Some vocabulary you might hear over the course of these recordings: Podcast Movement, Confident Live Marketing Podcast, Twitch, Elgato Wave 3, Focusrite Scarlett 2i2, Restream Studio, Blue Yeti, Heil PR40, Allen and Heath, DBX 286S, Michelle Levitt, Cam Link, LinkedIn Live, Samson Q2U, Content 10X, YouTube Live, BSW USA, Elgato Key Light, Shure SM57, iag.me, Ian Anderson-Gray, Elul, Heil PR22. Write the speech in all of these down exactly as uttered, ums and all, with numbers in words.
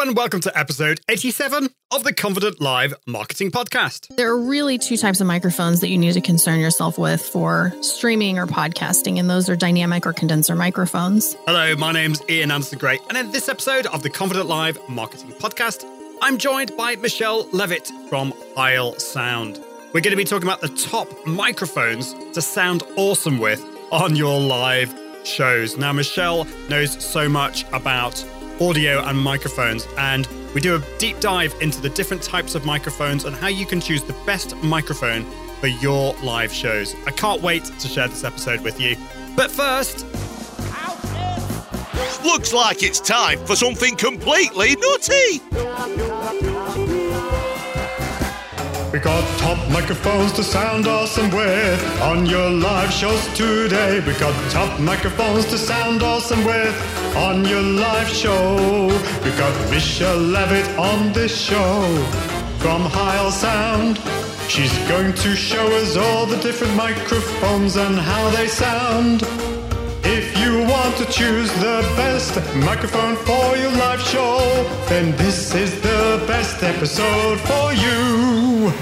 everyone, welcome to episode eighty-seven of the Confident Live Marketing Podcast. There are really two types of microphones that you need to concern yourself with for streaming or podcasting, and those are dynamic or condenser microphones. Hello, my name's Ian Anderson-Gray, and in this episode of the Confident Live Marketing Podcast, I'm joined by Michelle Levitt from Isle Sound. We're going to be talking about the top microphones to sound awesome with on your live shows. Now, Michelle knows so much about audio and microphones, and we do a deep dive into the different types of microphones and how you can choose the best microphone for your live shows. I can't wait to share this episode with you. But first, looks like it's time for something completely nutty. We got top microphones to sound awesome with on your live shows today. We got top microphones to sound awesome with on your live show. We got Michelle Levitt on this show from Heil Sound. She's going to show us all the different microphones and how they sound. If you want to choose the best microphone for your live show, then this is the best episode for you.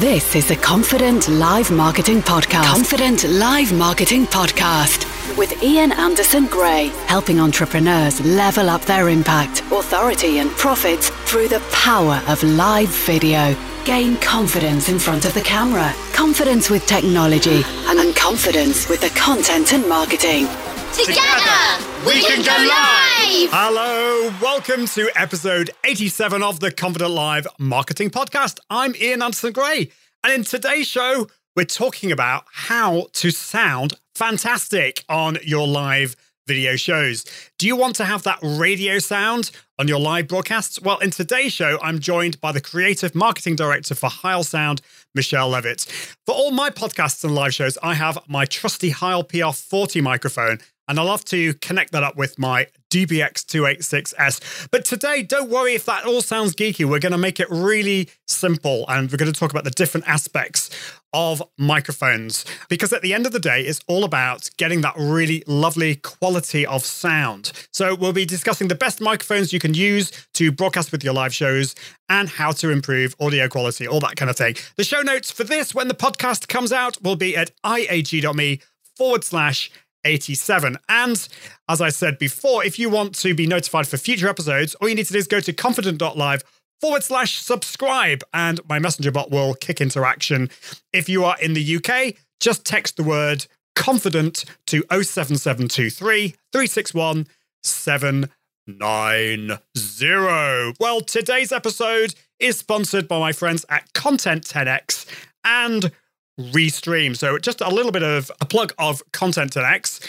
This is the Confident Live Marketing Podcast. Confident Live Marketing Podcast with Ian Anderson-Gray, helping entrepreneurs level up their impact, authority and profits through the power of live video. Gain confidence in front of the camera, confidence with technology, and confidence with the content and marketing. Together, Together we, we can, can go, go live. live! Hello, welcome to episode eighty-seven of the Confident Live Marketing Podcast. I'm Ian Anderson-Gray, and in today's show, we're talking about how to sound fantastic on your live video shows. Do you want to have that radio sound on your live broadcasts? Well, in today's show, I'm joined by the Creative Marketing Director for Heil Sound, Michelle Levitt. For all my podcasts and live shows, I have my trusty Heil P R forty microphone, and I love to connect that up with my D B X two eighty-six S. But today, don't worry if that all sounds geeky. We're going to make it really simple, and we're going to talk about the different aspects of microphones, because at the end of the day, it's all about getting that really lovely quality of sound. So we'll be discussing the best microphones you can use to broadcast with your live shows and how to improve audio quality, all that kind of thing. The show notes for this, when the podcast comes out, will be at iag.me forward slash eighty-seven. And as I said before, if you want to be notified for future episodes, all you need to do is go to confident.live forward slash subscribe, and my messenger bot will kick into action. If you are in the U K, just text the word confident to oh seven seven two three, three six one, seven nine zero. Well, today's episode is sponsored by my friends at Content ten X and Restream. So just a little bit of a plug of Content ten X.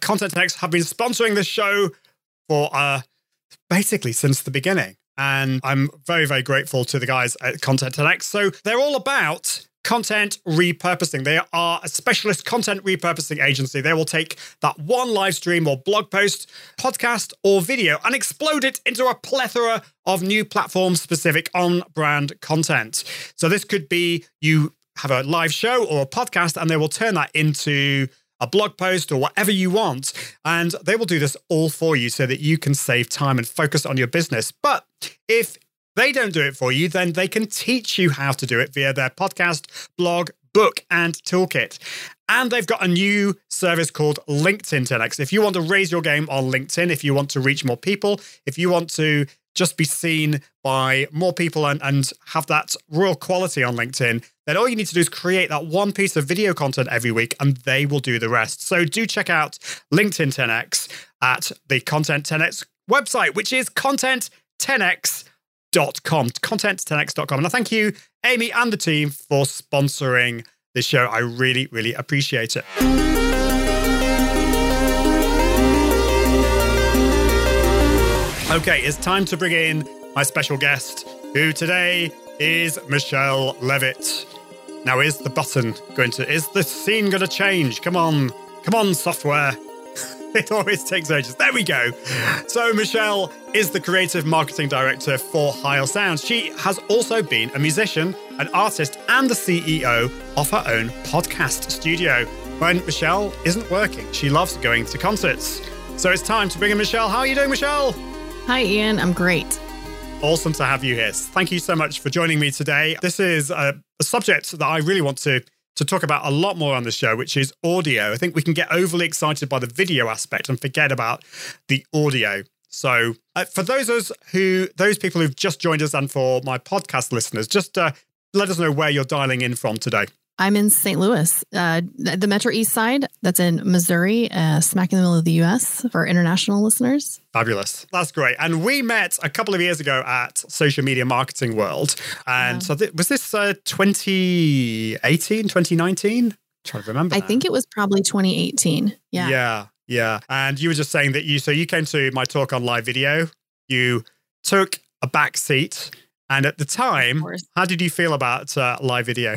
Content ten X have been sponsoring this show for uh, basically since the beginning. And I'm very, very grateful to the guys at Content ten X. So they're all about content repurposing. They are a specialist content repurposing agency. They will take that one live stream or blog post, podcast, or video and explode it into a plethora of new platform-specific on-brand content. So this could be you have a live show or a podcast, and they will turn that into a blog post or whatever you want. And they will do this all for you so that you can save time and focus on your business. But if they don't do it for you, then they can teach you how to do it via their podcast, blog, book, and toolkit. And they've got a new service called LinkedIn ten X. If you want to raise your game on LinkedIn, if you want to reach more people, if you want to just be seen by more people and, and have that real quality on LinkedIn, then all you need to do is create that one piece of video content every week and they will do the rest. So do check out LinkedIn ten X at the Content ten X website, which is content ten x dot com. content ten x dot com. And I thank you, Amy and the team, for sponsoring this show. I really, really appreciate it. Okay, it's time to bring in my special guest, who today is Michelle Levitt. Now, is the button going to, is the scene going to change? Come on, come on, software. It always takes ages. There we go. So Michelle is the Creative Marketing Director for Heil Sound. She has also been a musician, an artist, and the C E O of her own podcast studio. My Michelle isn't working. She loves going to concerts. So it's time to bring in Michelle. How are you doing, Michelle? Hi, Ian. I'm great. Awesome to have you here. Thank you so much for joining me today. This is a, a subject that I really want to, to talk about a lot more on the show, which is audio. I think we can get overly excited by the video aspect and forget about the audio. So uh, for those of us who, those people who've just joined us and for my podcast listeners, just uh, let us know where you're dialing in from today. I'm in Saint Louis, uh, the Metro East Side. That's in Missouri, uh, smack in the middle of the U S for international listeners. Fabulous. That's great. And we met a couple of years ago at Social Media Marketing World. And yeah. so th was this uh, twenty eighteen, twenty nineteen? I'm trying to remember. I now. think it was probably twenty eighteen. Yeah. Yeah. Yeah. And you were just saying that you, so you came to my talk on live video, you took a back seat. And at the time, how did you feel about uh, live video?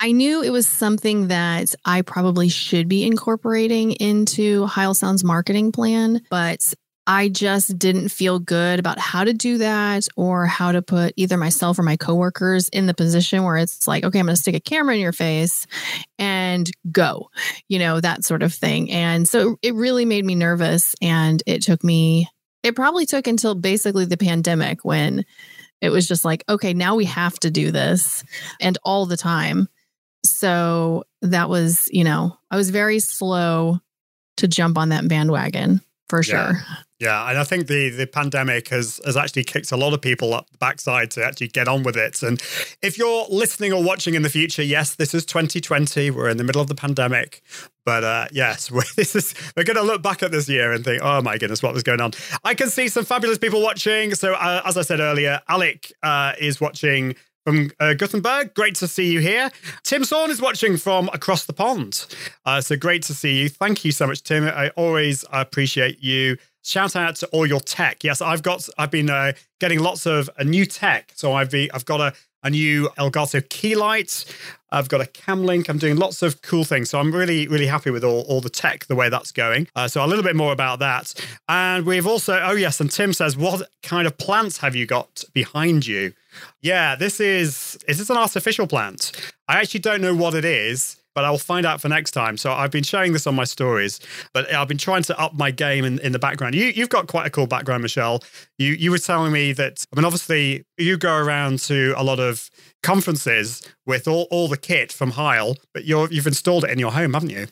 I knew it was something that I probably should be incorporating into Heil Sound's marketing plan, but I just didn't feel good about how to do that or how to put either myself or my coworkers in the position where it's like, okay, I'm going to stick a camera in your face and go, you know, that sort of thing. And so it really made me nervous, and it took me... It probably took until basically the pandemic when it was just like, okay, now we have to do this and all the time. So that was, you know, I was very slow to jump on that bandwagon for sure. Yeah. And I think the the pandemic has, has actually kicked a lot of people up the backside to actually get on with it. And if you're listening or watching in the future, yes, this is twenty twenty. We're in the middle of the pandemic. But uh, yes, we're, this is, we're going to look back at this year and think, oh my goodness, what was going on? I can see some fabulous people watching. So uh, as I said earlier, Alec uh, is watching from uh, Gothenburg. Great to see you here. Tim Sorn is watching from across the pond. Uh, so great to see you. Thank you so much, Tim. I always appreciate you. Shout out to all your tech. Yes, I've got. I've been uh, getting lots of uh, new tech. So I've be, I've got a, a new Elgato Key Light. I've got a Cam Link. I'm doing lots of cool things. So I'm really, really happy with all, all the tech, the way that's going. Uh, so a little bit more about that. And we've also, oh yes, and Tim says, what kind of plants have you got behind you? Yeah, this is, is this an artificial plant? I actually don't know what it is, but I'll find out for next time. So I've been showing this on my stories, but I've been trying to up my game in, in the background. You, you've got quite a cool background, Michelle. You, you were telling me that, I mean, obviously you go around to a lot of conferences with all, all the kit from Heil, but you're, you've installed it in your home, haven't you?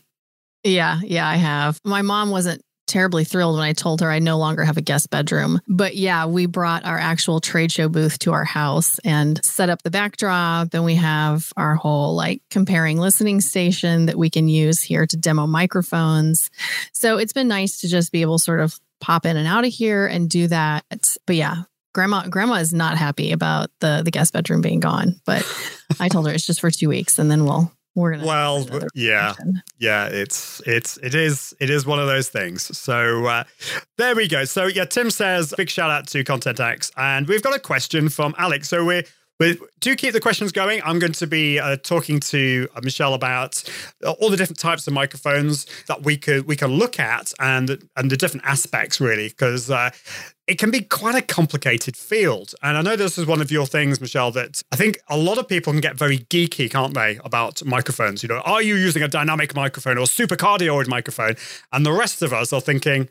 Yeah, yeah, I have. My mom wasn't terribly thrilled when I told her I no longer have a guest bedroom. But yeah, we brought our actual trade show booth to our house and set up the backdrop. And we have our whole like comparing listening station that we can use here to demo microphones. So it's been nice to just be able to sort of pop in and out of here and do that. But yeah, grandma, grandma is not happy about the, the guest bedroom being gone. But I told her it's just for two weeks and then we'll We're gonna well, yeah, version. yeah, it's, it's, it is, it is one of those things. So uh, there we go. So yeah, Tim says, big shout out to Content ten X. And we've got a question from Alex. So we're, we do keep the questions going. I'm going to be uh, talking to uh, Michelle about all the different types of microphones that we could, we can look at and, and the different aspects really, because uh, it can be quite a complicated field. And I know this is one of your things, Michelle, that I think a lot of people can get very geeky, can't they, about microphones? You know, are you using a dynamic microphone or super cardioid microphone? And the rest of us are thinking,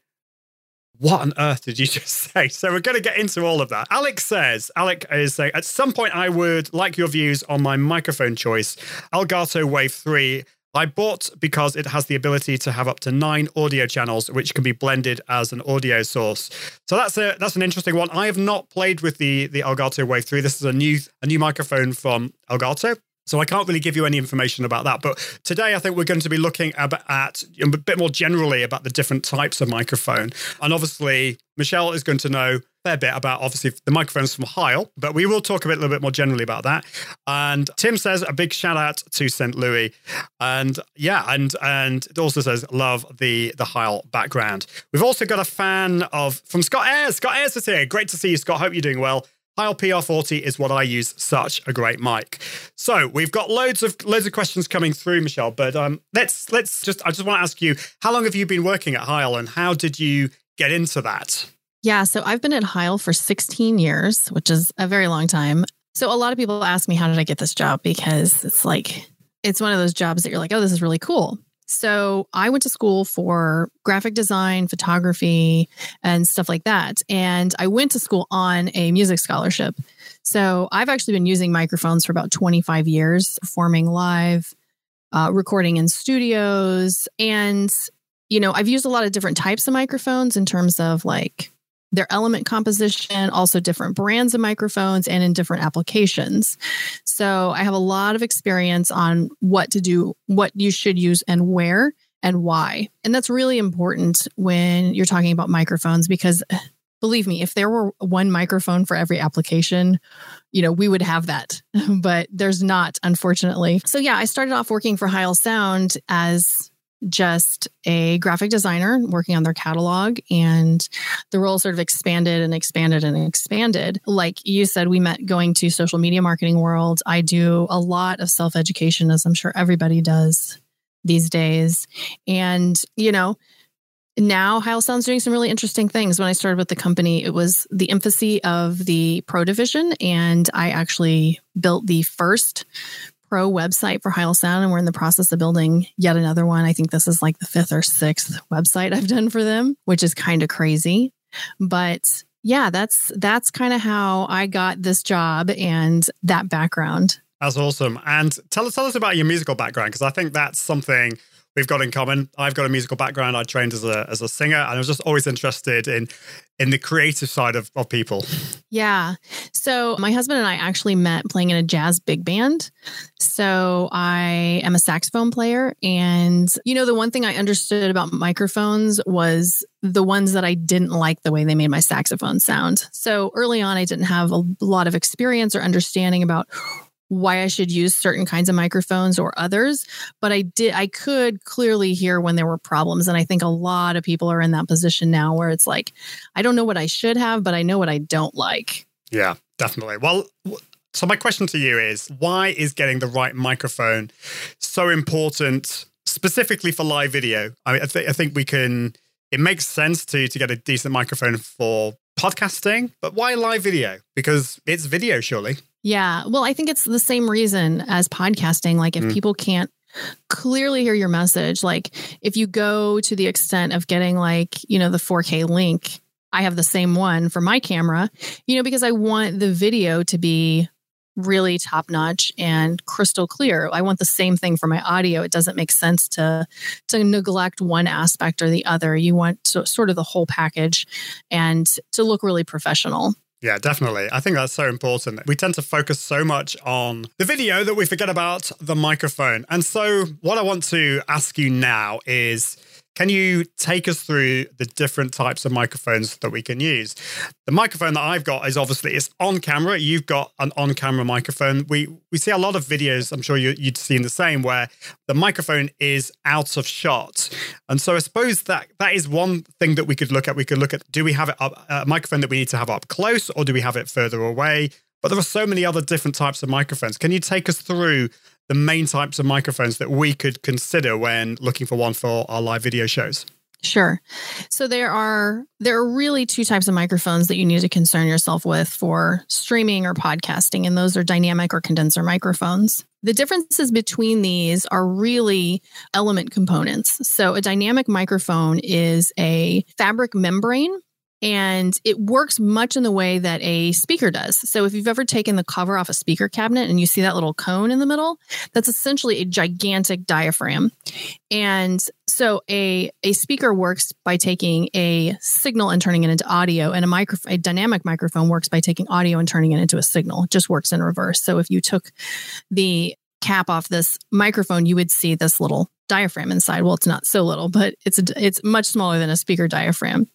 what on earth did you just say? So we're going to get into all of that. Alex says, Alec is saying, at some point I would like your views on my microphone choice, Elgato Wave three. I bought because it has the ability to have up to nine audio channels, which can be blended as an audio source. So that's a that's an interesting one. I have not played with the the Elgato Wave three. This is a new a new microphone from Elgato, so I can't really give you any information about that. But today, I think we're going to be looking at, at a bit more generally about the different types of microphone, and obviously Michelle is going to know a fair bit about obviously the microphones from Heil, but we will talk a, bit, a little bit more generally about that. And Tim says a big shout out to Saint Louis, and yeah, and and it also says love the the Heil background. We've also got a fan of from Scott Ayres. Scott Ayres is here. Great to see you, Scott. Hope you're doing well. Heil P R forty is what I use. Such a great mic. So we've got loads of loads of questions coming through, Michelle. But um, let's let's just I just want to ask you, how long have you been working at Heil, and how did you get into that? Yeah, so I've been at Heil for sixteen years, which is a very long time. So a lot of people ask me, how did I get this job? Because it's like, it's one of those jobs that you're like, oh, this is really cool. So I went to school for graphic design, photography, and stuff like that. And I went to school on a music scholarship. So I've actually been using microphones for about twenty-five years, performing live, uh, recording in studios. And, you know, I've used a lot of different types of microphones in terms of like their element composition, also different brands of microphones and in different applications. So I have a lot of experience on what to do, what you should use and where and why. And that's really important when you're talking about microphones, because believe me, if there were one microphone for every application, you know, we would have that, but there's not, unfortunately. So yeah, I started off working for Heil Sound as just a graphic designer working on their catalog, and the role sort of expanded and expanded and expanded. Like you said, we met going to Social Media Marketing World. I do a lot of self-education, as I'm sure everybody does these days. And, you know, now Heil Sound's doing some really interesting things. When I started with the company, it was the infancy of the Pro division, and I actually built the first Pro website for Heil Sound, and we're in the process of building yet another one. I think this is like the fifth or sixth website I've done for them, which is kind of crazy. But yeah, that's that's kind of how I got this job and that background. That's awesome. And tell us tell us about your musical background, because I think that's something we've got in common. I've got a musical background. I trained as a as a singer, and I was just always interested in in the creative side of, of people. Yeah. So my husband and I actually met playing in a jazz big band. So I am a saxophone player. And, you know, the one thing I understood about microphones was the ones that I didn't like the way they made my saxophone sound. So early on, I didn't have a lot of experience or understanding about why I should use certain kinds of microphones or others, but I did, I could clearly hear when there were problems. And I think a lot of people are in that position now where it's like, I don't know what I should have, but I know what I don't like. Yeah, definitely. Well, so my question to you is, why is getting the right microphone so important specifically for live video? I mean, I, th- I think we can, it makes sense to, to get a decent microphone for podcasting, but why live video? Because it's video, surely. Yeah. Well, I think it's the same reason as podcasting. Like if mm. people can't clearly hear your message, like if you go to the extent of getting like, you know, the four K link, I have the same one for my camera, you know, because I want the video to be really top notch and crystal clear. I want the same thing for my audio. It doesn't make sense to to neglect one aspect or the other. You want to, sort of the whole package and to look really professional. Yeah, definitely. I think that's so important. We tend to focus so much on the video that we forget about the microphone. And so what I want to ask you now is, can you take us through the different types of microphones that we can use? The microphone that I've got is obviously it's on camera. You've got an on-camera microphone. We we see a lot of videos, I'm sure you, you'd seen the same, where the microphone is out of shot. And so I suppose that that is one thing that we could look at. We could look at, do we have it up, a microphone that we need to have up close, or do we have it further away? But there are so many other different types of microphones. Can you take us through the main types of microphones that we could consider when looking for one for our live video shows? Sure. So there are there are really two types of microphones that you need to concern yourself with for streaming or podcasting, and those are dynamic or condenser microphones. The differences between these are really element components. So a dynamic microphone is a fabric membrane, and it works much in the way that a speaker does. So if you've ever taken the cover off a speaker cabinet and you see that little cone in the middle, that's essentially a gigantic diaphragm. And so a a speaker works by taking a signal and turning it into audio, and a micro, a dynamic microphone works by taking audio and turning it into a signal. It just works in reverse. So if you took the cap off this microphone, you would see this little diaphragm inside. Well, it's not so little, but it's a, it's much smaller than a speaker diaphragm.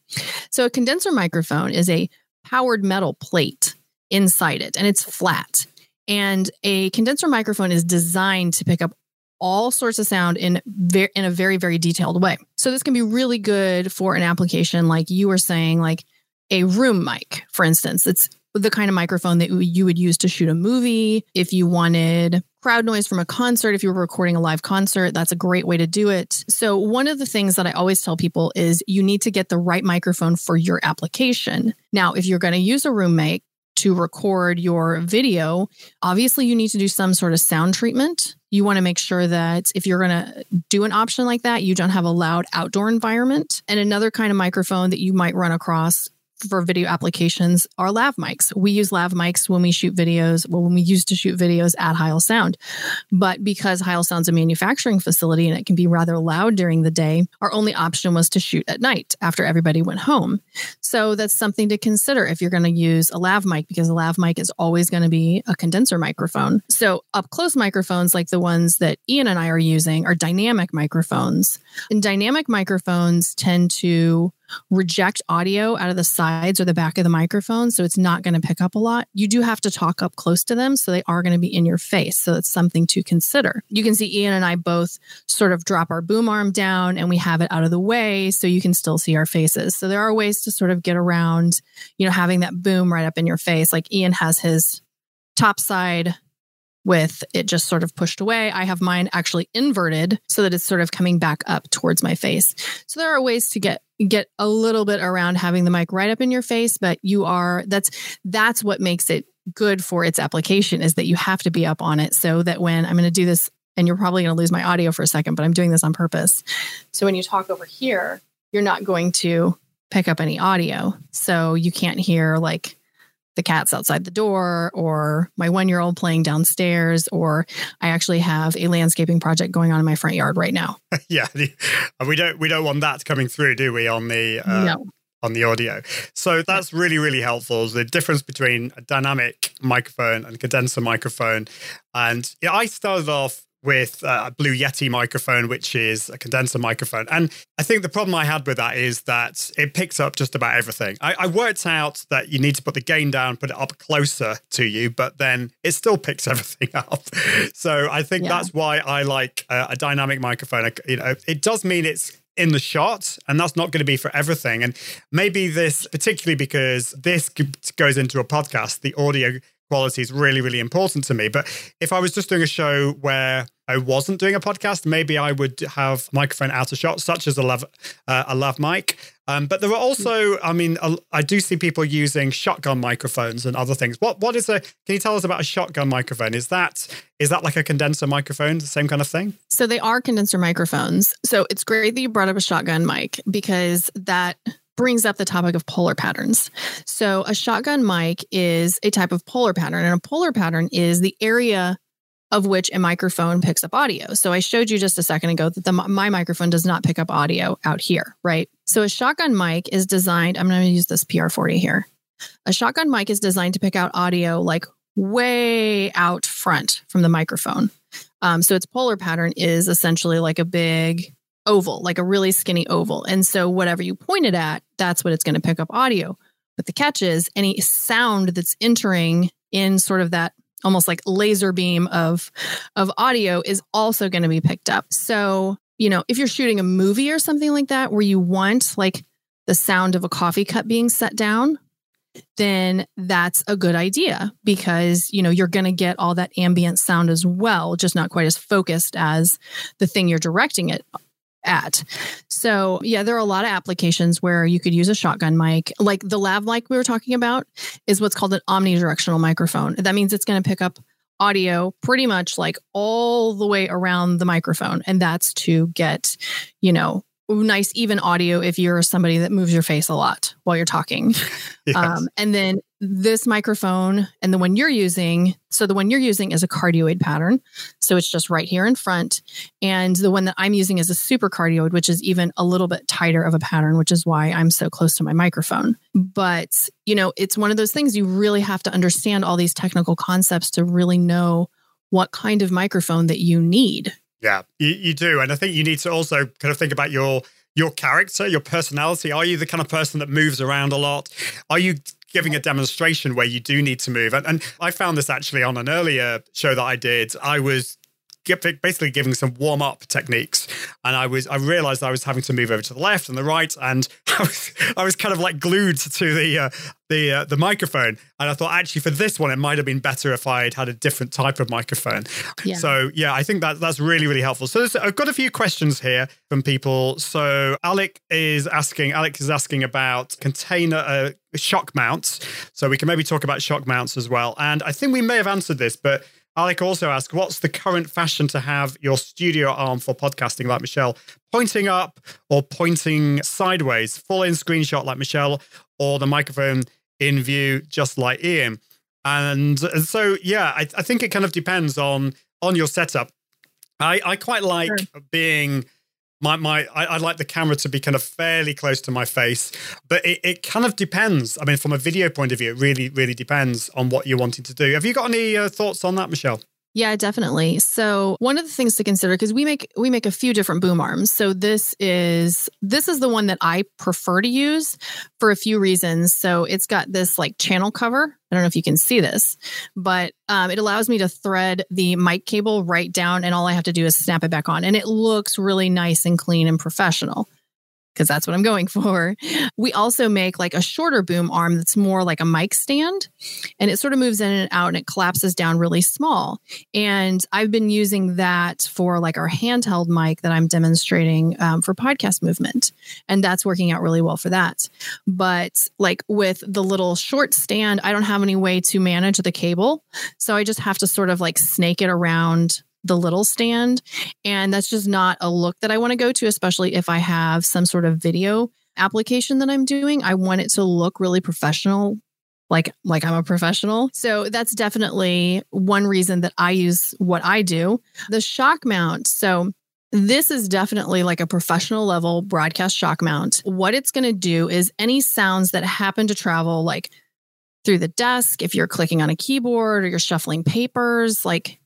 So a condenser microphone is a powered metal plate inside it, and it's flat. And a condenser microphone is designed to pick up all sorts of sound in ver- in a very, very detailed way. So this can be really good for an application like you were saying, like a room mic, for instance. It's the kind of microphone that you would use to shoot a movie. If you wanted crowd noise from a concert, if you were recording a live concert, that's a great way to do it. So one of the things that I always tell people is you need to get the right microphone for your application. Now, if you're going to use a room mic to record your video, obviously you need to do some sort of sound treatment. you want to make sure that if you're going to do an option like that, you don't have a loud outdoor environment. And another kind of microphone that you might run across for video applications are lav mics. We use lav mics when we shoot videos, well, when we used to shoot videos at Heil Sound. But because Heil Sound's a manufacturing facility and it can be rather loud during the day, our only option was to shoot at night after everybody went home. So that's something to consider if you're going to use a lav mic, because a lav mic is always going to be a condenser microphone. So up close microphones like the ones that Ian and I are using are dynamic microphones. And dynamic microphones tend to reject audio out of the sides or the back of the microphone, so it's not going to pick up a lot. You do have to talk up close to them, so they are going to be in your face. So it's something to consider. You can see Ian and I both sort of drop our boom arm down and we have it out of the way so you can still see our faces. So there are ways to sort of get around, you know, having that boom right up in your face. Like Ian has his top side with it just sort of pushed away. I have mine actually inverted so that it's sort of coming back up towards my face. So there are ways to get get a little bit around having the mic right up in your face, but you are, that's that's what makes it good for its application, is that you have to be up on it so that when I'm going to do this, and you're probably going to lose my audio for a second, but I'm doing this on purpose. So when you talk over here, you're not going to pick up any audio. So you can't hear like the cat's outside the door, or my one-year-old playing downstairs, or I actually have a landscaping project going on in my front yard right now. Yeah, we don't we don't want that coming through, do we? On the uh, no. on the audio. So that's really really helpful. The difference between a dynamic microphone and a condenser microphone, and yeah, I started off with a Blue Yeti microphone, which is a condenser microphone. And I think the problem I had with that is that it picks up just about everything. I, I worked out that you need to put the gain down, put it up closer to you, but then it still picks everything up. So I think yeah. that's why I like a, a dynamic microphone. You know, it does mean it's in the shot, and that's not going to be for everything. And maybe this, particularly because this goes into a podcast, the audio quality is really, really important to me. But if I was just doing a show where I wasn't doing a podcast, maybe I would have microphone out of shot, such as a lav, uh, a lav mic. Um, but there are also, I mean, a, I do see people using shotgun microphones and other things. What What is a, can you tell us about a shotgun microphone? Is that is that like a condenser microphone, the same kind of thing? So they are condenser microphones. So it's great that you brought up a shotgun mic, because that brings up the topic of polar patterns. So a shotgun mic is a type of polar pattern, and a polar pattern is the area of which a microphone picks up audio. So I showed you just a second ago that the, my microphone does not pick up audio out here, right? So a shotgun mic is designed, I'm going to use this P R forty here. A shotgun mic is designed to pick out audio like way out front from the microphone. Um, so its polar pattern is essentially like a big oval, like a really skinny oval. And so whatever you point it at, that's what it's going to pick up audio. But the catch is any sound that's entering in sort of that almost like laser beam of, of audio is also going to be picked up. So, you know, if you're shooting a movie or something like that, where you want like the sound of a coffee cup being set down, then that's a good idea, because, you know, you're going to get all that ambient sound as well, just not quite as focused as the thing you're directing it at. So yeah, there are a lot of applications where you could use a shotgun mic. Like the lav mic we were talking about is what's called an omnidirectional microphone. That means it's going to pick up audio pretty much like all the way around the microphone. And that's to get, you know, nice even audio if you're somebody that moves your face a lot while you're talking. Yes. Um, and then this microphone and the one you're using, so the one you're using is a cardioid pattern. So it's just right here in front. And the one that I'm using is a super cardioid, which is even a little bit tighter of a pattern, which is why I'm so close to my microphone. But, you know, it's one of those things you really have to understand all these technical concepts to really know what kind of microphone that you need. Yeah, you, you do. And I think you need to also kind of think about your your character, your personality. Are you the kind of person that moves around a lot? Are you giving a demonstration where you do need to move? And, and I found this actually on an earlier show that I did. I was basically giving some warm-up techniques, and I was I realized I was having to move over to the left and the right, and I was, I was kind of like glued to the uh, the uh, the microphone. And I thought, actually, for this one, it might have been better if I had had a different type of microphone. Yeah. So yeah, I think that that's really, really helpful. So there's, I've got a few questions here from people. So Alec is asking, Alec is asking about container uh, shock mounts. So we can maybe talk about shock mounts as well. And I think we may have answered this, but Alec also asks, what's the current fashion to have your studio arm for podcasting like Michelle? Pointing up or pointing sideways? Full in screenshot like Michelle, or the microphone in view just like Ian? And, and so, yeah, I, I think it kind of depends on on your setup. I, I quite like sure. being... My, my, I, I like the camera to be kind of fairly close to my face, but it, it kind of depends. I mean, from a video point of view, it really, really depends on what you're wanting to do. Have you got any uh, thoughts on that, Michelle? Yeah, definitely. So one of the things to consider, because we make we make a few different boom arms. So this is this is the one that I prefer to use for a few reasons. So it's got this like channel cover. I don't know if you can see this, but um, it allows me to thread the mic cable right down, and all I have to do is snap it back on. And it looks really nice and clean and professional, because that's what I'm going for. We also make like a shorter boom arm that's more like a mic stand, and it sort of moves in and out and it collapses down really small. And I've been using that for like our handheld mic that I'm demonstrating um, for Podcast Movement. And that's working out really well for that. But like with the little short stand, I don't have any way to manage the cable. So I just have to sort of like snake it around the little stand. And that's just not a look that I want to go to, especially if I have some sort of video application that I'm doing. I want it to look really professional, like, like I'm a professional. So that's definitely one reason that I use what I do. The shock mount. So this is definitely like a professional level broadcast shock mount. What it's going to do is any sounds that happen to travel, like through the desk, if you're clicking on a keyboard or you're shuffling papers, like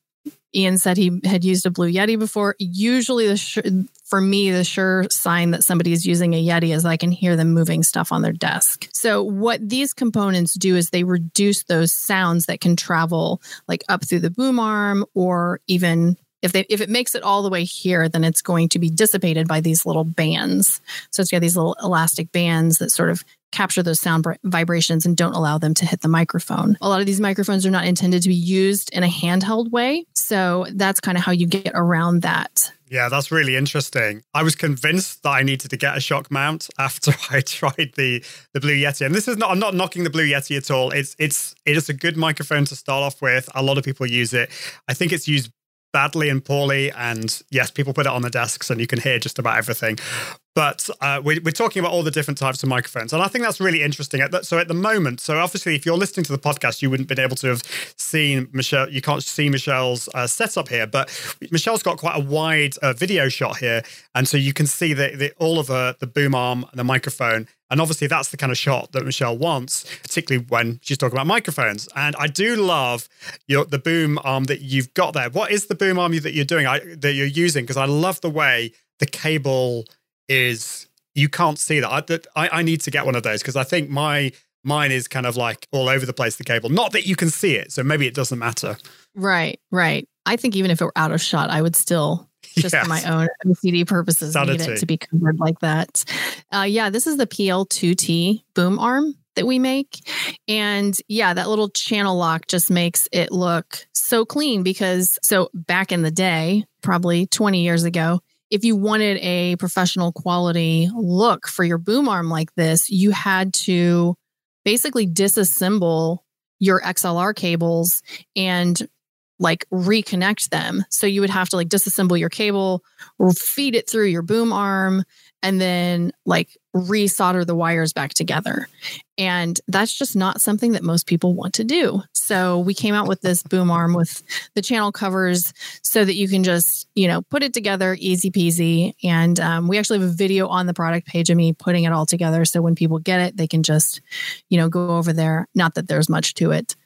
Ian said he had used a Blue Yeti before. Usually, the sh- for me, the sure sign that somebody is using a Yeti is I can hear them moving stuff on their desk. So what these components do is they reduce those sounds that can travel like up through the boom arm, or even if they if it makes it all the way here, then it's going to be dissipated by these little bands. So it's got these little elastic bands that sort of capture those sound vibrations and don't allow them to hit the microphone. A lot of these microphones are not intended to be used in a handheld way. So that's kind of how you get around that. Yeah, that's really interesting. I was convinced that I needed to get a shock mount after I tried the the Blue Yeti. And this is not, I'm not knocking the Blue Yeti at all. It's it's it is a good microphone to start off with. A lot of people use it. I think it's used badly and poorly. And yes, people put it on the desks and you can hear just about everything. But uh, we, we're talking about all the different types of microphones. And I think that's really interesting. So at the moment, so obviously, if you're listening to the podcast, you wouldn't have been able to have seen Michelle. You can't see Michelle's uh, setup here, but Michelle's got quite a wide uh, video shot here. And so you can see the, the, all of her, the boom arm and the microphone. And obviously, that's the kind of shot that Michelle wants, particularly when she's talking about microphones. And I do love your, the boom arm that you've got there. What is the boom arm that you're doing, I, that you're using? Because I love the way the cable is. You can't see that. I, that, I, I need to get one of those, because I think my mine is kind of like all over the place, the cable. Not that you can see it, so maybe it doesn't matter. Right, right. I think even if it were out of shot, I would still... Just yes. for my own O C D purposes, I need it to be covered like that. Uh, yeah, this is the P L two T boom arm that we make. And yeah, that little channel lock just makes it look so clean, because so back in the day, probably twenty years ago, if you wanted a professional quality look for your boom arm like this, you had to basically disassemble your X L R cables and like reconnect them. So you would have to like disassemble your cable, or feed it through your boom arm, and then like re-solder the wires back together. And that's just not something that most people want to do. So we came out with this boom arm with the channel covers so that you can just, you know, put it together, easy peasy. And um, we actually have a video on the product page of me putting it all together. So when people get it, they can just, you know, go over there. Not that there's much to it.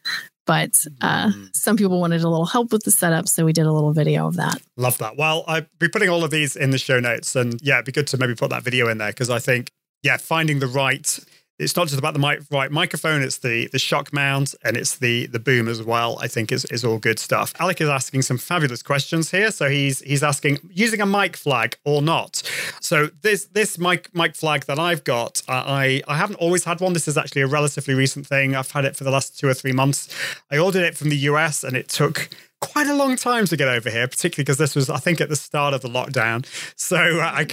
But uh, some people wanted a little help with the setup, so we did a little video of that. Love that. Well, I'll be putting all of these in the show notes. And yeah, it'd be good to maybe put that video in there, because I think, yeah, finding the right... It's not just about the mic, right microphone, it's the the shock mount, and it's the the boom as well, I think is is all good stuff. Alec is asking some fabulous questions here. So he's he's asking, using a mic flag or not? So this this mic mic flag that I've got, uh, I, I haven't always had one. This is actually a relatively recent thing. I've had it for the last two or three months. I ordered it from the U S and it took quite a long time to get over here, particularly because this was, I think, at the start of the lockdown. So, uh, I,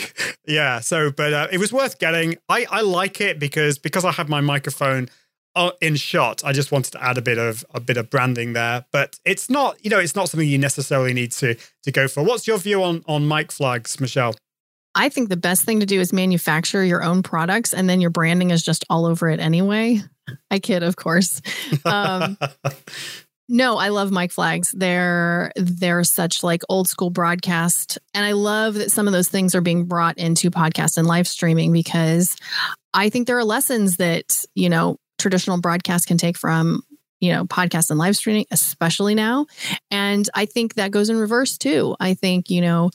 yeah, so, but uh, it was worth getting. I, I like it because because I have my microphone uh, in shot, I just wanted to add a bit of a bit of branding there, but it's not, you know, it's not something you necessarily need to to go for. What's your view on on mic flags, Michelle? I think the best thing to do is manufacture your own products, and then your branding is just all over it anyway. I kid, of course. Um, no, I love mic flags. They're, they're such like old school broadcast. And I love that some of those things are being brought into podcast and live streaming, because I think there are lessons that, you know, traditional broadcast can take from, you know, podcast and live streaming, especially now. And I think that goes in reverse too. I think, you know,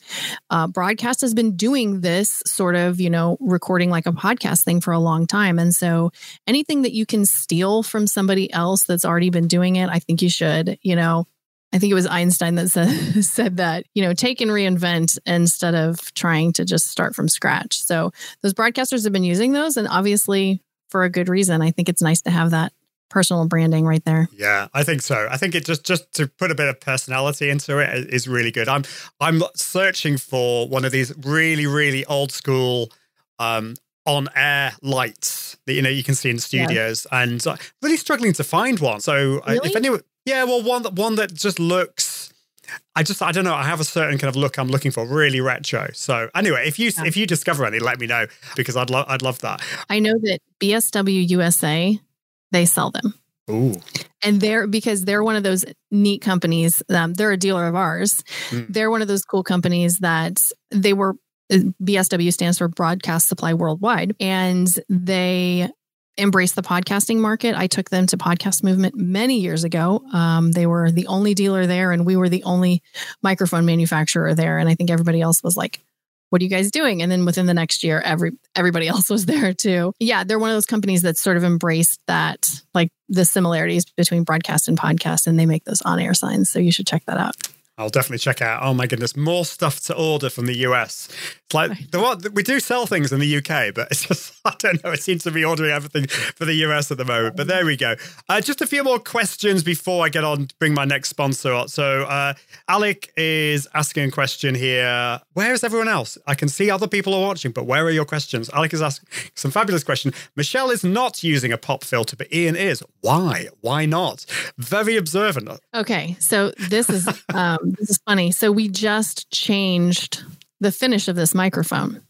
uh, broadcast has been doing this sort of, you know, recording like a podcast thing for a long time. And so anything that you can steal from somebody else that's already been doing it, I think you should. You know, I think it was Einstein that said, said that, you know, take and reinvent instead of trying to just start from scratch. So those broadcasters have been using those, and obviously for a good reason. I think it's nice to have that personal branding right there. Yeah, I think so. I think it just just to put a bit of personality into it is really good. I'm I'm searching for one of these really, really old school um, on-air lights that, you know, you can see in studios, yeah. and I'm really struggling to find one. So really? I, if anyone, yeah, well, one that one that just looks, I just, I don't know. I have a certain kind of look I'm looking for, really retro. So anyway, if you, yeah. if you discover any, let me know, because I'd love, I'd love that. I know that B S W U S A, they sell them. Ooh. And they're, because they're one of those neat companies. Um, they're a dealer of ours. Mm. They're one of those cool companies that they were, B S W stands for Broadcast Supply Worldwide. And they embrace the podcasting market. I took them to Podcast Movement many years ago. Um, they were the only dealer there, and we were the only microphone manufacturer there. And I think everybody else was like, what are you guys doing? And then within the next year, every everybody else was there too. Yeah, they're one of those companies that sort of embraced that, like the similarities between broadcast and podcast, and they make those on-air signs. So you should check that out. I'll definitely check out. Oh my goodness, more stuff to order from the U S. It's like, the one, we do sell things in the U K, but it's just, I don't know, it seems to be ordering everything for the U S at the moment. But there we go. Uh, just a few more questions before I get on to bring my next sponsor up. So uh, Alec is asking a question here. Where is everyone else? I can see other people are watching, but where are your questions? Alec is asking some fabulous question. Michelle is not using a pop filter, but Ian is. Why? Why not? Very observant. Okay, so this is... Um, this is funny. So we just changed the finish of this microphone.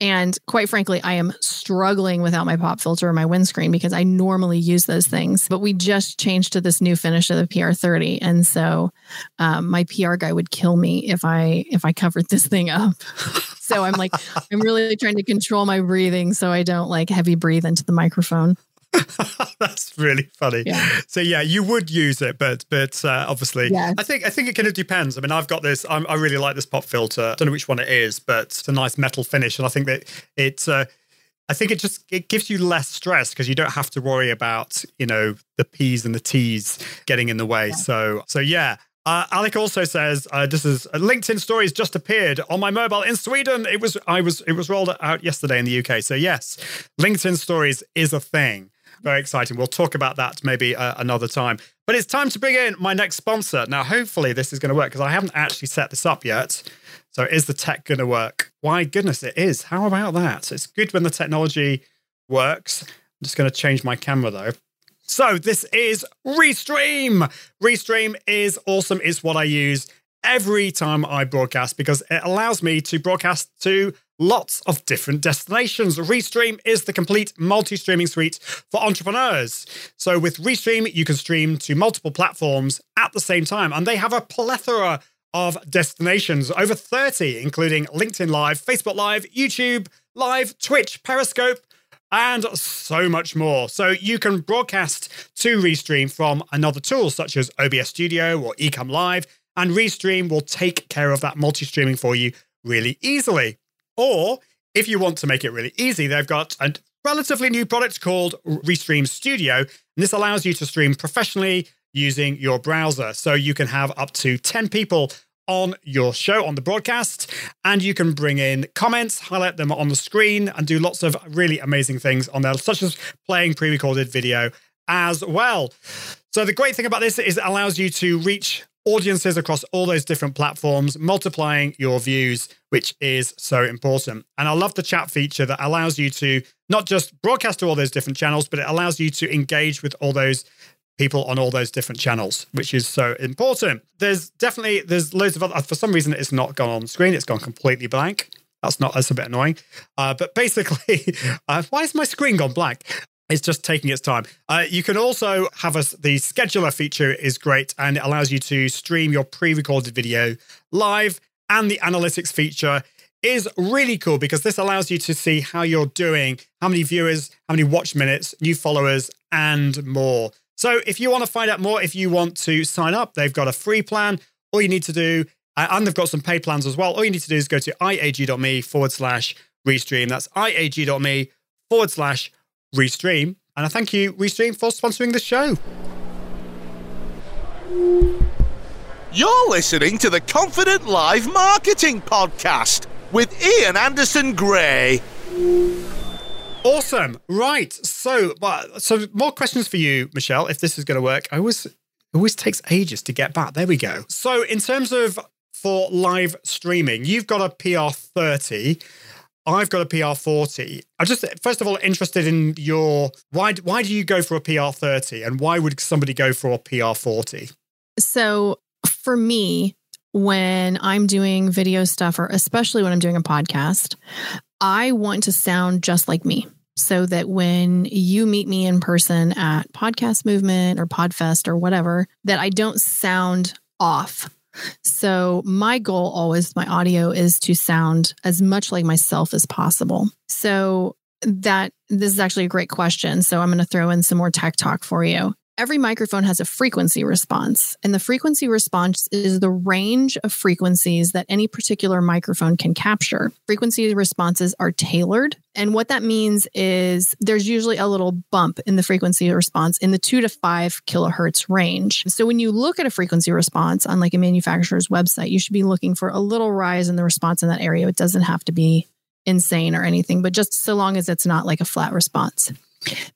And quite frankly, I am struggling without my pop filter or my windscreen, because I normally use those things. But we just changed to this new finish of the P R thirty. And so um, my P R guy would kill me if I if I covered this thing up. So I'm like, I'm really trying to control my breathing so I don't like heavy breathe into the microphone. That's really funny. Yeah. So yeah, you would use it, but but uh, obviously, yes. I think I think it kind of depends. I mean, I've got this. I'm, I really like this pop filter. I don't know which one it is, but it's a nice metal finish, and I think that it's. Uh, I think it just it gives you less stress, because you don't have to worry about, you know, the P's and the T's getting in the way. Yeah. So so yeah. Uh, Alec also says, uh, "This is uh, LinkedIn stories just appeared on my mobile in Sweden. It was I was it was rolled out yesterday in the U K. So yes, LinkedIn stories is a thing." Very exciting. We'll talk about that maybe uh, another time. But it's time to bring in my next sponsor. Now, hopefully this is going to work, because I haven't actually set this up yet. So is the tech going to work? Why, goodness, it is. How about that? It's good when the technology works. I'm just going to change my camera, though. So this is Restream. Restream is awesome. It's what I use every time I broadcast, because it allows me to broadcast to lots of different destinations. Restream is the complete multi-streaming suite for entrepreneurs. So with Restream, you can stream to multiple platforms at the same time, and they have a plethora of destinations, over thirty, including LinkedIn Live, Facebook Live, YouTube Live, Twitch, Periscope, and so much more. So you can broadcast to Restream from another tool such as O B S Studio or Ecamm Live, and Restream will take care of that multi-streaming for you really easily. Or if you want to make it really easy, they've got a relatively new product called Restream Studio. And this allows you to stream professionally using your browser. So you can have up to ten people on your show, on the broadcast, and you can bring in comments, highlight them on the screen, and do lots of really amazing things on there, such as playing pre-recorded video as well. So the great thing about this is it allows you to reach audiences across all those different platforms, multiplying your views, which is so important. And I love the chat feature that allows you to not just broadcast to all those different channels, but it allows you to engage with all those people on all those different channels, which is so important. There's definitely, there's loads of other, for some reason, it's not gone on screen. It's gone completely blank. That's not, that's a bit annoying. Uh, but basically, uh, why is my screen gone blank? It's just taking its time. Uh, you can also have a, the scheduler feature is great, and it allows you to stream your pre-recorded video live. And the analytics feature is really cool because this allows you to see how you're doing, how many viewers, how many watch minutes, new followers, and more. So if you want to find out more, if you want to sign up, they've got a free plan. All you need to do, and they've got some paid plans as well. All you need to do is go to iag.me forward slash Restream. That's iag.me forward slash Restream. And I thank you, Restream, for sponsoring the show. You're listening to the Confident Live Marketing Podcast with Ian Anderson-Gray. Awesome. Right. So, so more questions for you, Michelle, if this is going to work. I always, it always takes ages to get back. There we go. So in terms of for live streaming, you've got a P R thirty. I've got a P R forty. I'm just, first of all, interested in your, why, why do you go for a P R thirty and why would somebody go for a P R forty? So for me, when I'm doing video stuff, or especially when I'm doing a podcast, I want to sound just like me, so that when you meet me in person at Podcast Movement or Podfest or whatever, that I don't sound off. So my goal always with my audio is to sound as much like myself as possible. So that this is actually a great question. So I'm going to throw in some more tech talk for you. Every microphone has a frequency response, and the frequency response is the range of frequencies that any particular microphone can capture. Frequency responses are tailored, and what that means is there's usually a little bump in the frequency response in the two to five kilohertz range. So when you look at a frequency response on like a manufacturer's website, you should be looking for a little rise in the response in that area. It doesn't have to be insane or anything, but just so long as it's not like a flat response.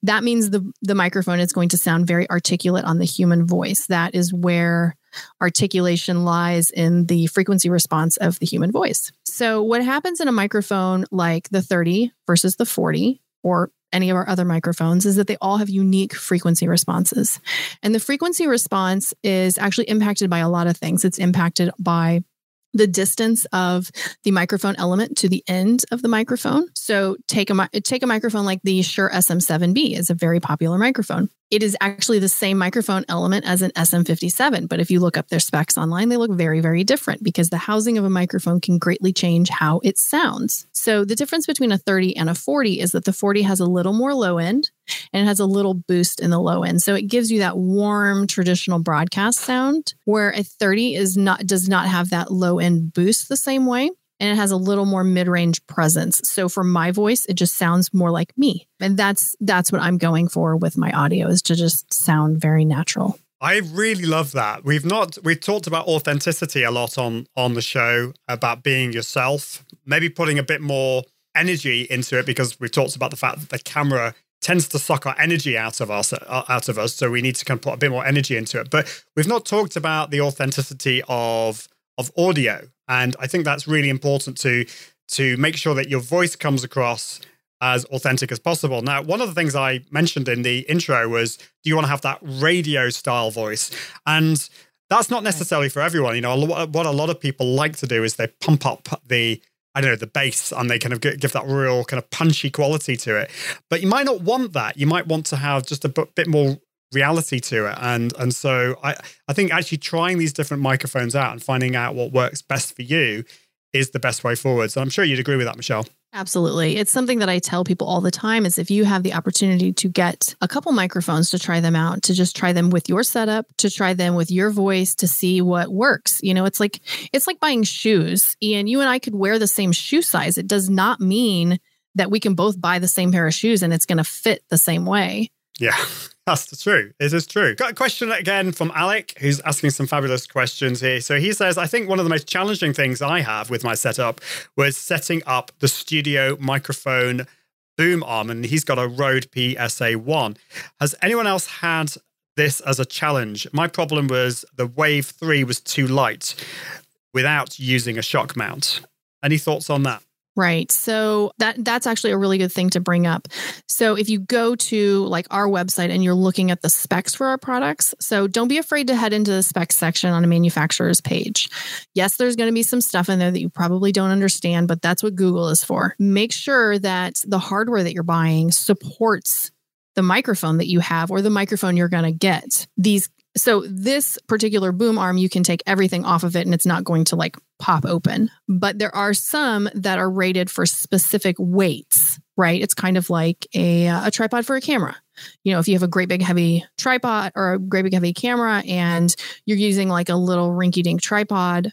That means the, the microphone is going to sound very articulate on the human voice. That is where articulation lies, in the frequency response of the human voice. So what happens in a microphone like the thirty versus the forty, or any of our other microphones, is that they all have unique frequency responses. And the frequency response is actually impacted by a lot of things. It's impacted by the distance of the microphone element to the end of the microphone. So take a take a microphone like the Shure S M seven B is a very popular microphone. It is actually the same microphone element as an S M fifty-seven, but if you look up their specs online, they look very, very different because the housing of a microphone can greatly change how it sounds. So the difference between a thirty and a forty is that the forty has a little more low end and it has a little boost in the low end. So it gives you that warm traditional broadcast sound, where a thirty is not does not have that low end boost the same way. And it has a little more mid-range presence. So for my voice, it just sounds more like me. And that's that's what I'm going for with my audio, is to just sound very natural. I really love that. We've not we've talked about authenticity a lot on on the show, about being yourself, maybe putting a bit more energy into it, because we've talked about the fact that the camera tends to suck our energy out of us, out of us. So we need to kind of put a bit more energy into it. But we've not talked about the authenticity of of audio. And I think that's really important to to make sure that your voice comes across as authentic as possible. Now, one of the things I mentioned in the intro was, do you want to have that radio style voice? And that's not necessarily for everyone. You know, what a lot of people like to do is they pump up the, I don't know, the bass, and they kind of give that real kind of punchy quality to it. But you might not want that. You might want to have just a bit more reality to it. And and so I, I think actually trying these different microphones out and finding out what works best for you is the best way forward. So I'm sure you'd agree with that, Michelle. Absolutely. It's something that I tell people all the time, is if you have the opportunity to get a couple microphones to try them out, to just try them with your setup, to try them with your voice, to see what works. You know, it's like, it's like buying shoes. Ian, you and I could wear the same shoe size. It does not mean that we can both buy the same pair of shoes and it's going to fit the same way. Yeah. That's true. It is true. Got a question again from Alec, who's asking some fabulous questions here. So he says, I think one of the most challenging things I have with my setup was setting up the studio microphone boom arm, and he's got a Rode P S A one. Has anyone else had this as a challenge. My problem was the Wave three was too light without using a shock mount. Any thoughts on that? Right. So that that's actually a really good thing to bring up. So if you go to like our website and you're looking at the specs for our products, so don't be afraid to head into the specs section on a manufacturer's page. Yes, there's going to be some stuff in there that you probably don't understand, but that's what Google is for. Make sure that the hardware that you're buying supports the microphone that you have or the microphone you're going to get. These So this particular boom arm, you can take everything off of it and it's not going to like pop open. But there are some that are rated for specific weights, right? It's kind of like a, a tripod for a camera. You know, if you have a great big heavy tripod or a great big heavy camera and you're using like a little rinky-dink tripod,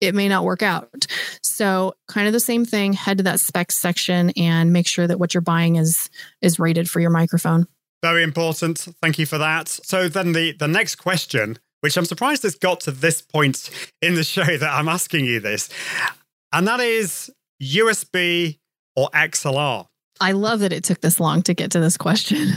it may not work out. So kind of the same thing, head to that specs section and make sure that what you're buying is is rated for your microphone. Very important. Thank you for that. So then the, the next question, which I'm surprised it's got to this point in the show that I'm asking you this, and that is U S B or X L R? I love that it took this long to get to this question.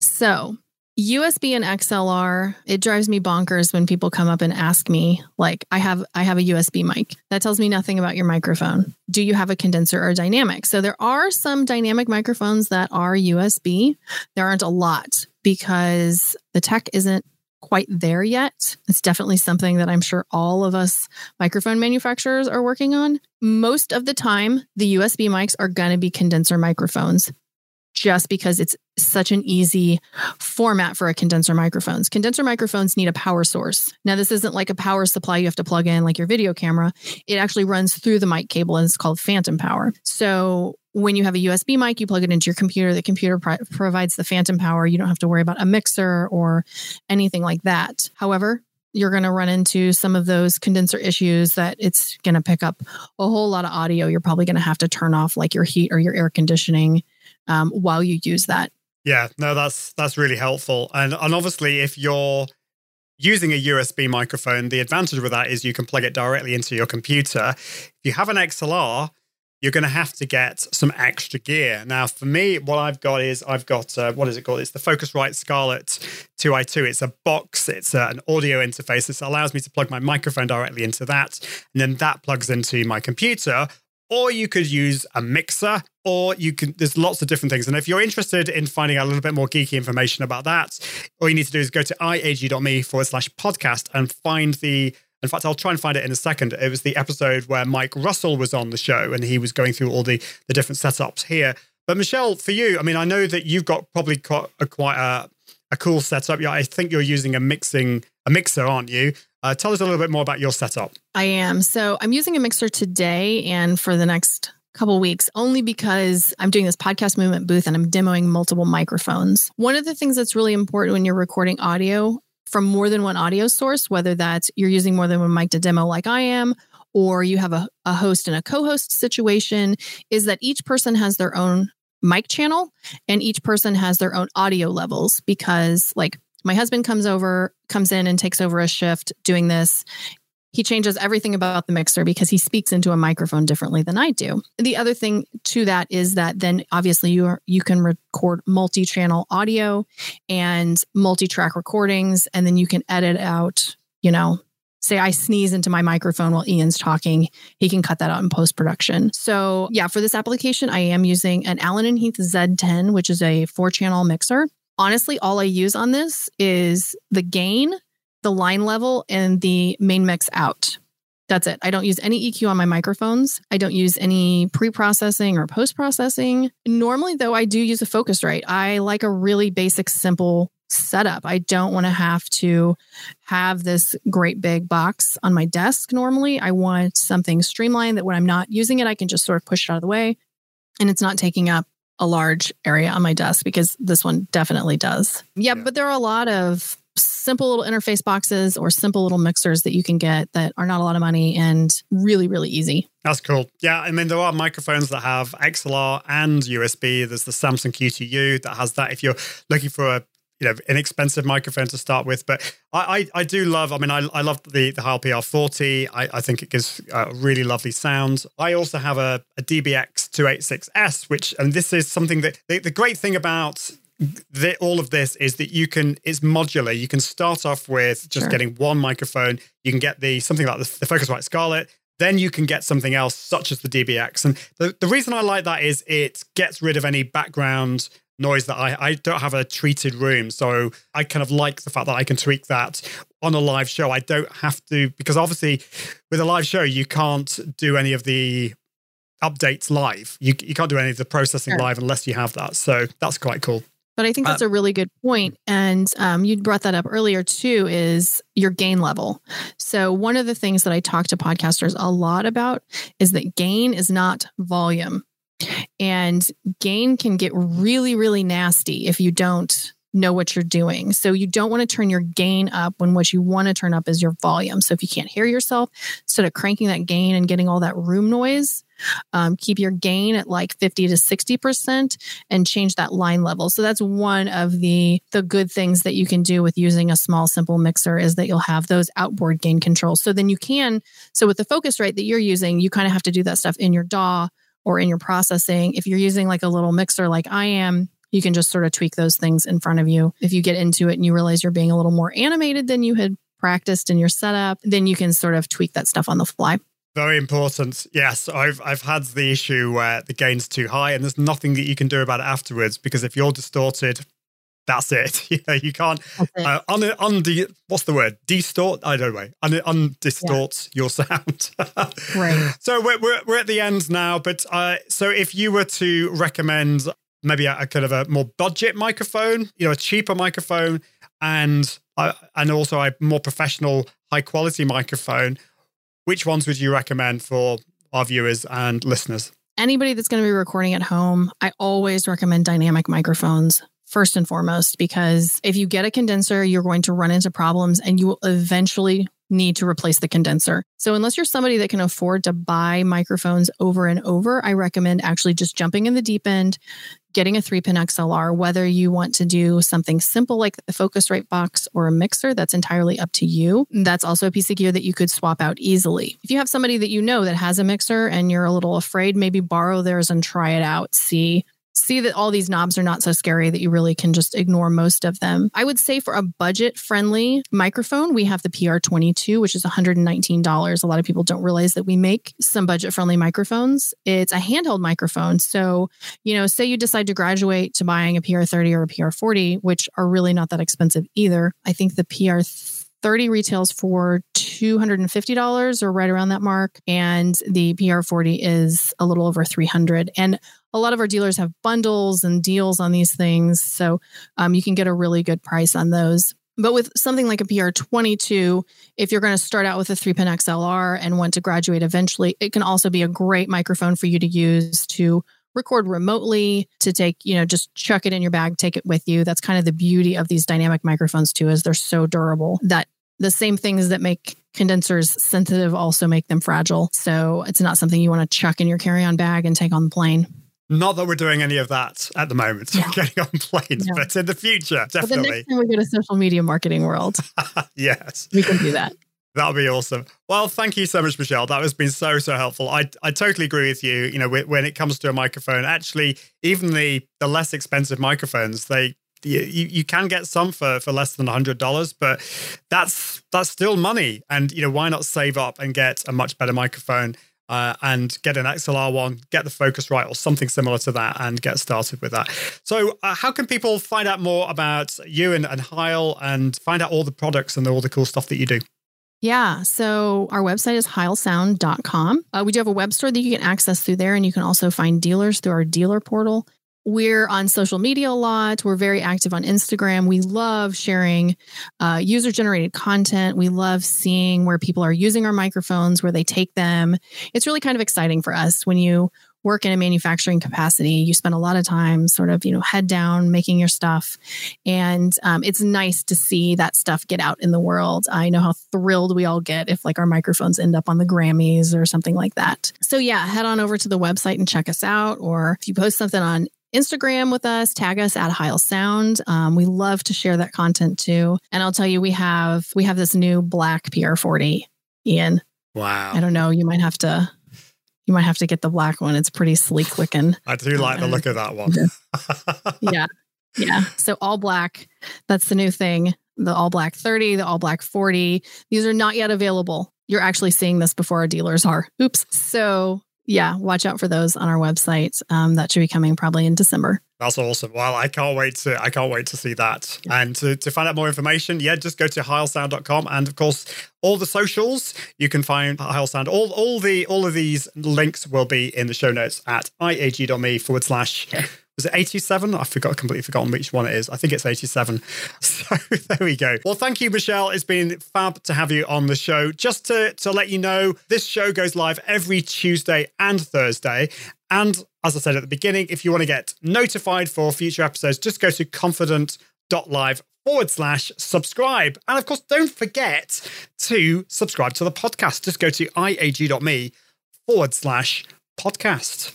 So U S B and X L R, it drives me bonkers when people come up and ask me, like, I have I have a U S B mic. That tells me nothing about your microphone. Do you have a condenser or a dynamic? So there are some dynamic microphones that are U S B. There aren't a lot because the tech isn't quite there yet. It's definitely something that I'm sure all of us microphone manufacturers are working on. Most of the time, the U S B mics are going to be condenser microphones just because it's such an easy format for a condenser microphones. Condenser microphones need a power source. Now, this isn't like a power supply you have to plug in like your video camera. It actually runs through the mic cable and it's called phantom power. So when you have a U S B mic, you plug it into your computer. The computer pro- provides the phantom power. You don't have to worry about a mixer or anything like that. However, you're going to run into some of those condenser issues that it's going to pick up a whole lot of audio. You're probably going to have to turn off like your heat or your air conditioning um, while you use that. Yeah, no, that's that's really helpful. And and obviously, if you're using a U S B microphone, the advantage with that is you can plug it directly into your computer. If you have an X L R, you're going to have to get some extra gear. Now, for me, what I've got is I've got, uh, what is it called? It's the Focusrite Scarlett two I two. It's a box. It's uh, an audio interface. This allows me to plug my microphone directly into that. And then that plugs into my computer. Or you could use a mixer, or you can, there's lots of different things. And if you're interested in finding out a little bit more geeky information about that, all you need to do is go to iag.me forward slash podcast and find the, in fact, I'll try and find it in a second. It was the episode where Mike Russell was on the show and he was going through all the, the different setups here. But Michelle, for you, I mean, I know that you've got probably quite a, quite a, a cool setup. I think you're using a mixing, a mixer, aren't you? Uh, tell us a little bit more about your setup. I am. So I'm using a mixer today and for the next couple weeks, only because I'm doing this Podcast Movement booth and I'm demoing multiple microphones. One of the things that's really important when you're recording audio from more than one audio source, whether that's you're using more than one mic to demo like I am, or you have a, a host and a co-host situation, is that each person has their own mic channel and each person has their own audio levels because like my husband comes over, comes in and takes over a shift doing this. He changes everything about the mixer because he speaks into a microphone differently than I do. The other thing to that is that then obviously you are, you can record multi-channel audio and multi-track recordings, and then you can edit out, you know, say I sneeze into my microphone while Ian's talking, he can cut that out in post-production. So yeah, for this application, I am using an Allen and Heath Z ten, which is a four-channel mixer. Honestly, all I use on this is the gain, the line level, and the main mix out. That's it. I don't use any E Q on my microphones. I don't use any pre-processing or post-processing. Normally, though, I do use a Focusrite. I like a really basic, simple setup. I don't want to have to have this great big box on my desk normally. I want something streamlined that when I'm not using it, I can just sort of push it out of the way and it's not taking up a large area on my desk because this one definitely does. Yeah, yeah, but there are a lot of simple little interface boxes or simple little mixers that you can get that are not a lot of money and really, really easy. That's cool. Yeah, I mean, there are microphones that have X L R and U S B. There's the Samson Q two U that has that if you're looking for a you know, inexpensive microphone to start with. But I I, I do love, I mean, I, I love the, the Heil P R forty. I, I think it gives a really lovely sound. I also have a, a D B X two eighty-six S, which, and this is something that, the, the great thing about the, all of this is that you can, it's modular. You can start off with just sure. getting one microphone. You can get the something like the, the Focusrite Scarlett. Then you can get something else such as the D B X. And the, the reason I like that is it gets rid of any background noise that I, I don't have a treated room. So I kind of like the fact that I can tweak that on a live show. I don't have to, because obviously with a live show, you can't do any of the updates live. You, you can't do any of the processing sure. live unless you have that. So that's quite cool. But I think that's a really good point. And um, you brought that up earlier too, is your gain level. So one of the things that I talk to podcasters a lot about is that gain is not volume. And gain can get really, really nasty if you don't know what you're doing. So you don't want to turn your gain up when what you want to turn up is your volume. So if you can't hear yourself, instead of cranking that gain and getting all that room noise, Um, keep your gain at like fifty to sixty percent and change that line level. So that's one of the the good things that you can do with using a small, simple mixer, is that you'll have those outboard gain controls. So then you can, so with the Focusrite that you're using, you kind of have to do that stuff in your D A W or in your processing. If you're using like a little mixer like I am, you can just sort of tweak those things in front of you. If you get into it and you realize you're being a little more animated than you had practiced in your setup, then you can sort of tweak that stuff on the fly. Very important. Yes, I've I've had the issue where the gain's too high and there's nothing that you can do about it afterwards, because if you're distorted, that's it. You know, you can't, uh, un, un, de, what's the word? Distort? I don't know. Un, undistort yeah. your sound. Right. So we're, we're, we're at the end now, but uh, so if you were to recommend maybe a, a kind of a more budget microphone, you know, a cheaper microphone, and uh, and also a more professional, high quality microphone, which ones would you recommend for our viewers and listeners? Anybody that's going to be recording at home, I always recommend dynamic microphones first and foremost, because if you get a condenser, you're going to run into problems and you will eventually need to replace the condenser. So unless you're somebody that can afford to buy microphones over and over, I recommend actually just jumping in the deep end, getting a three pin X L R, whether you want to do something simple like the Focusrite box or a mixer, that's entirely up to you. That's also a piece of gear that you could swap out easily. If you have somebody that you know that has a mixer and you're a little afraid, maybe borrow theirs and try it out. See See that all these knobs are not so scary, that you really can just ignore most of them. I would say for a budget-friendly microphone, we have the P R twenty-two, which is one hundred nineteen dollars. A lot of people don't realize that we make some budget-friendly microphones. It's a handheld microphone. So, you know, say you decide to graduate to buying a P R thirty or a P R forty, which are really not that expensive either. I think the P R thirty retails for two hundred fifty dollars or right around that mark. And the P R forty is a little over three hundred dollars. And a lot of our dealers have bundles and deals on these things. So um, you can get a really good price on those. But with something like a P R twenty-two, if you're going to start out with a three pin X L R and want to graduate eventually, it can also be a great microphone for you to use to record remotely, to take, you know, just chuck it in your bag, take it with you. That's kind of the beauty of these dynamic microphones too, is they're so durable that the same things that make condensers sensitive also make them fragile. So it's not something you want to chuck in your carry-on bag and take on the plane. Not that we're doing any of that at the moment, yeah. getting on planes, yeah. but in the future, definitely. But the next time we go to Social Media Marketing World, yes, we can do that. That'll be awesome. Well, thank you so much, Michelle. That has been so, so helpful. I I totally agree with you. You know, when it comes to a microphone, actually, even the the less expensive microphones, they you you can get some for for less than a hundred dollars, but that's that's still money. And you know, why not save up and get a much better microphone? Uh, and get an X L R one, get the Focusrite or something similar to that, and get started with that. So uh, how can people find out more about you and, and Heil, and find out all the products and all the cool stuff that you do? Yeah. So our website is heil sound dot com. Uh, we do have a web store that you can access through there, and you can also find dealers through our dealer portal. We're on social media a lot. We're very active on Instagram. We love sharing uh, user-generated content. We love seeing where people are using our microphones, where they take them. It's really kind of exciting for us. When you work in a manufacturing capacity, you spend a lot of time sort of, you know, head down, making your stuff. And um, it's nice to see that stuff get out in the world. I know how thrilled we all get if like our microphones end up on the Grammys or something like that. So yeah, head on over to the website and check us out. Or if you post something on Instagram with us, tag us at Heil Sound. Um, we love to share that content too. And I'll tell you, we have we have this new black P R forty, Ian. Wow. I don't know. You might have to you might have to get the black one. It's pretty sleek looking. I do like um, the look of that one. Yeah. Yeah. So all black, that's the new thing. The all black thirty, the all black forty. These are not yet available. You're actually seeing this before our dealers are. Oops. So yeah, watch out for those on our website. Um, that should be coming probably in December. That's awesome. Wow, I can't wait to I can't wait to see that. Yeah. And to, to find out more information, yeah, just go to heil sound dot com, and of course all the socials you can find Heil Sound. All all the all of these links will be in the show notes at iag.me forward slash Was it eighty-seven? I forgot, completely forgotten which one it is. I think it's eighty-seven. So there we go. Well, thank you, Michelle. It's been fab to have you on the show. Just to, to let you know, this show goes live every Tuesday and Thursday. And as I said at the beginning, if you want to get notified for future episodes, just go to confident.live forward slash subscribe. And of course, don't forget to subscribe to the podcast. Just go to iag.me forward slash podcast.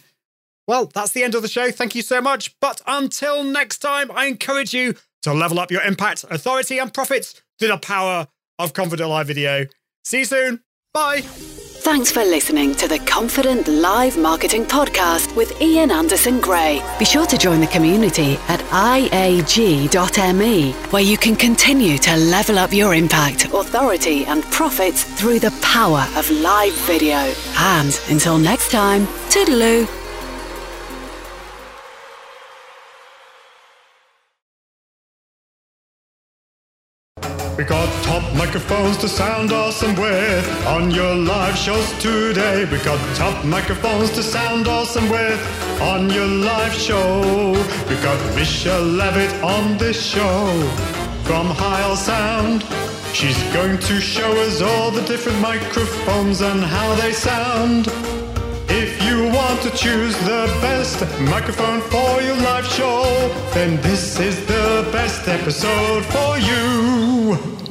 Well, that's the end of the show. Thank you so much. But until next time, I encourage you to level up your impact, authority, and profits through the power of Confident Live Video. See you soon. Bye. Thanks for listening to the Confident Live Marketing Podcast with Ian Anderson-Gray. Be sure to join the community at i a g dot m e, where you can continue to level up your impact, authority, and profits through the power of live video. And until next time, toodaloo. We got top microphones to sound awesome with on your live shows today. We got top microphones to sound awesome with on your live show. We got Michelle Levitt on this show from Heil Sound. She's going to show us all the different microphones and how they sound. If you want to choose the best microphone for your live show, then this is the best episode for you.